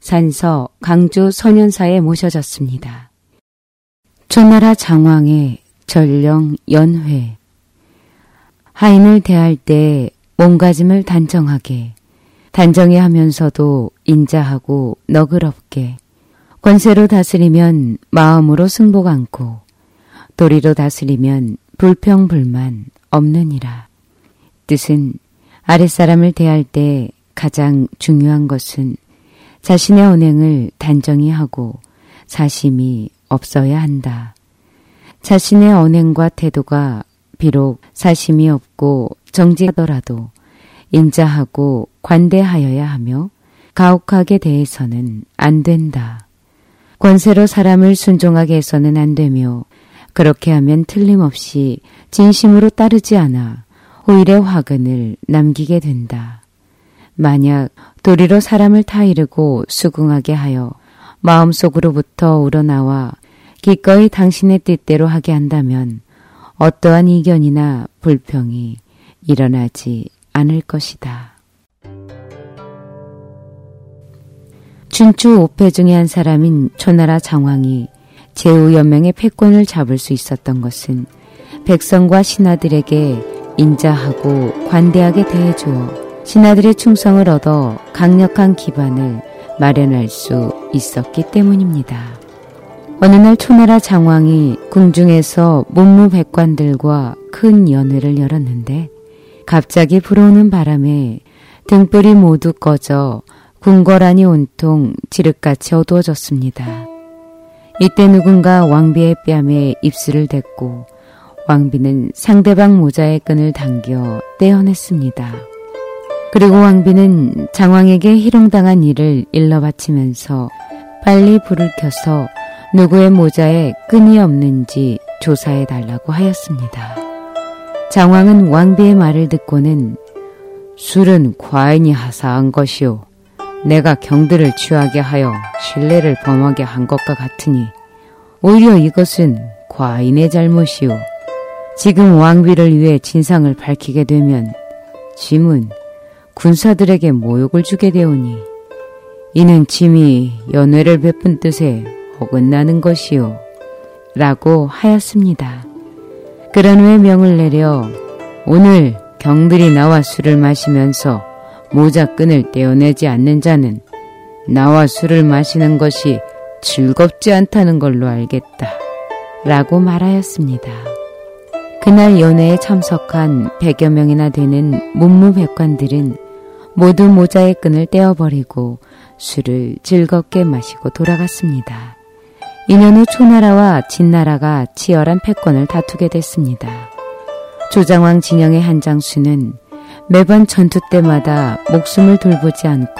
산서, 강주 선현사에 모셔졌습니다. 초나라 장왕의 절영 연회 하인을 대할 때 몸가짐을 단정하게 단정히 하면서도 인자하고 너그럽게 권세로 다스리면 마음으로 승복 안고 도리로 다스리면 불평불만 없느니라. 뜻은 아랫사람을 대할 때 가장 중요한 것은 자신의 언행을 단정히 하고 사심이 없어야 한다. 자신의 언행과 태도가 비록 사심이 없고 정직하더라도 인자하고 관대하여야 하며 가혹하게 대해서는 안 된다. 권세로 사람을 순종하게 해서는 안 되며 그렇게 하면 틀림없이 진심으로 따르지 않아 오히려 화근을 남기게 된다. 만약 도리로 사람을 타이르고 수긍하게 하여 마음속으로부터 우러나와 기꺼이 당신의 뜻대로 하게 한다면 어떠한 이견이나 불평이 일어나지 않을 것이다. 춘추오패 중에 한 사람인 초나라 장왕이 제후연맹의 패권을 잡을 수 있었던 것은 백성과 신하들에게 인자하고 관대하게 대해주어 신하들의 충성을 얻어 강력한 기반을 마련할 수 있었기 때문입니다. 어느 날 초나라 장왕이 궁중에서 문무백관들과 큰 연회를 열었는데 갑자기 불어오는 바람에 등불이 모두 꺼져 궁궐안이 온통 지륵같이 어두워졌습니다. 이때 누군가 왕비의 뺨에 입술을 댔고 왕비는 상대방 모자의 끈을 당겨 떼어냈습니다. 그리고 왕비는 장왕에게 희롱당한 일을 일러 바치면서 빨리 불을 켜서 누구의 모자에 끈이 없는지 조사해달라고 하였습니다. 장왕은 왕비의 말을 듣고는 술은 과인이 하사한 것이요 내가 경들을 취하게 하여 신뢰를 범하게 한 것과 같으니 오히려 이것은 과인의 잘못이요 지금 왕비를 위해 진상을 밝히게 되면 짐은 군사들에게 모욕을 주게 되오니 이는 짐이 연회를 베푼 뜻에 어긋나는 것이요 라고 하였습니다. 그런 후에 명을 내려 오늘 경들이 나와 술을 마시면서 모자끈을 떼어내지 않는 자는 나와 술을 마시는 것이 즐겁지 않다는 걸로 알겠다 라고 말하였습니다. 그날 연회에 참석한 100여 명이나 되는 문무백관들은 모두 모자의 끈을 떼어버리고 술을 즐겁게 마시고 돌아갔습니다. 2년 후 초나라와 진나라가 치열한 패권을 다투게 됐습니다. 조장왕 진영의 한 장수는 매번 전투 때마다 목숨을 돌보지 않고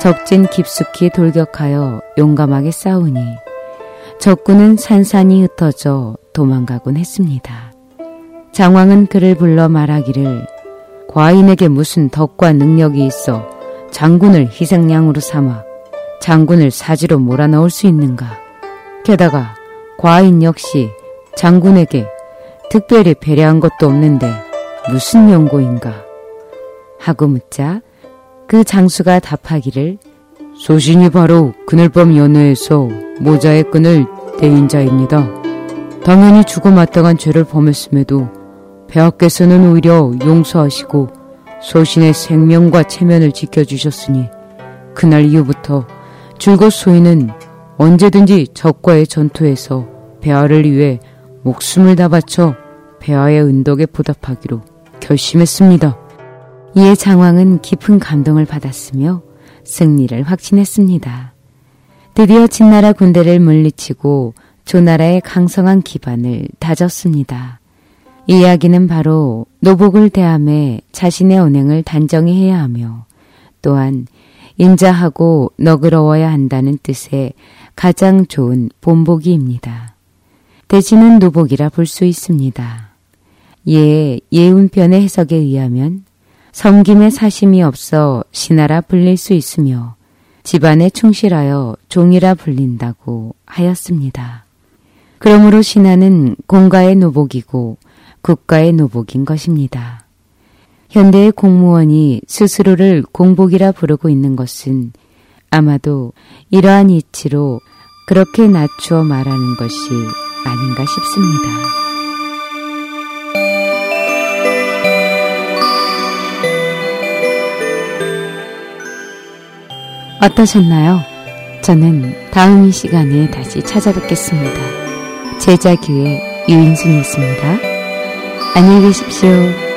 적진 깊숙이 돌격하여 용감하게 싸우니 적군은 산산이 흩어져 도망가곤 했습니다. 장왕은 그를 불러 말하기를 과인에게 무슨 덕과 능력이 있어 장군을 희생양으로 삼아 장군을 사지로 몰아넣을 수 있는가. 게다가 과인 역시 장군에게 특별히 배려한 것도 없는데 무슨 연고인가 하고 묻자 그 장수가 답하기를 소신이 바로 그날밤 연회에서 모자의 끈을 떼인 자입니다. 당연히 주고마땅한 죄를 범했음에도 폐하께서는 오히려 용서하시고 소신의 생명과 체면을 지켜주셨으니 그날 이후부터 줄곧 소인은 언제든지 적과의 전투에서 폐하를 위해 목숨을 다 바쳐 폐하의 은덕에 보답하기로 결심했습니다. 이에 장왕은 깊은 감동을 받았으며 승리를 확신했습니다. 드디어 진나라 군대를 물리치고 조나라의 강성한 기반을 다졌습니다. 이 이야기는 바로 노복을 대함에 자신의 언행을 단정히 해야 하며 또한 인자하고 너그러워야 한다는 뜻의 가장 좋은 본보기입니다. 대신은 누복이라 볼 수 있습니다. 예운편의 해석에 의하면 섬김의 사심이 없어 신하라 불릴 수 있으며 집안에 충실하여 종이라 불린다고 하였습니다. 그러므로 신하는 공가의 노복이고 국가의 노복인 것입니다. 현대의 공무원이 스스로를 공복이라 부르고 있는 것은 아마도 이러한 이치로 그렇게 낮추어 말하는 것이 아닌가 싶습니다. 어떠셨나요? 저는 다음 이 시간에 다시 찾아뵙겠습니다. 제자규의 유인순이었습니다. 안녕히 계십시오.